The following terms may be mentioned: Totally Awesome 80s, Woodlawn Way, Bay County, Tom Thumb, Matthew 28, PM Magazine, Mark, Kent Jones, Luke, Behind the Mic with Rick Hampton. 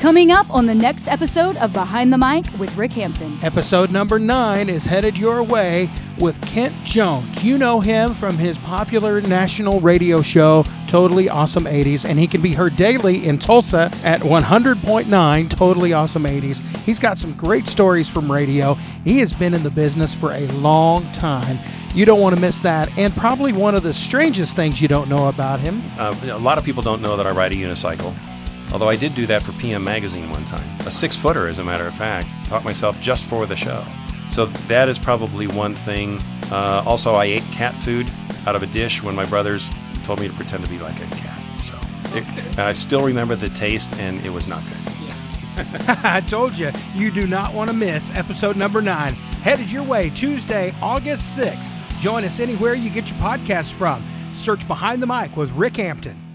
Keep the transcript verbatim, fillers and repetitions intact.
Coming up on the next episode of Behind the Mic with Rick Hampton. Episode number nine is headed your way with Kent Jones. You know him from his popular national radio show, Totally Awesome eighties, and he can be heard daily in Tulsa at one hundred point nine Totally Awesome eighties. He's got some great stories from radio. He has been in the business for a long time. You don't want to miss that, and probably one of the strangest things you don't know about him. Uh, a lot of people don't know that I ride a unicycle, although I did do that for P M Magazine one time. A six-footer, as a matter of fact. Taught myself just for the show. So that is probably one thing. Uh, also, I ate cat food out of a dish when my brothers told me to pretend to be like a cat. So it, and I still remember the taste, and it was not good. I told you, you do not want to miss episode number nine. Headed your way Tuesday, August sixth. Join us anywhere you get your podcasts from. Search Behind the Mic with Rick Hampton.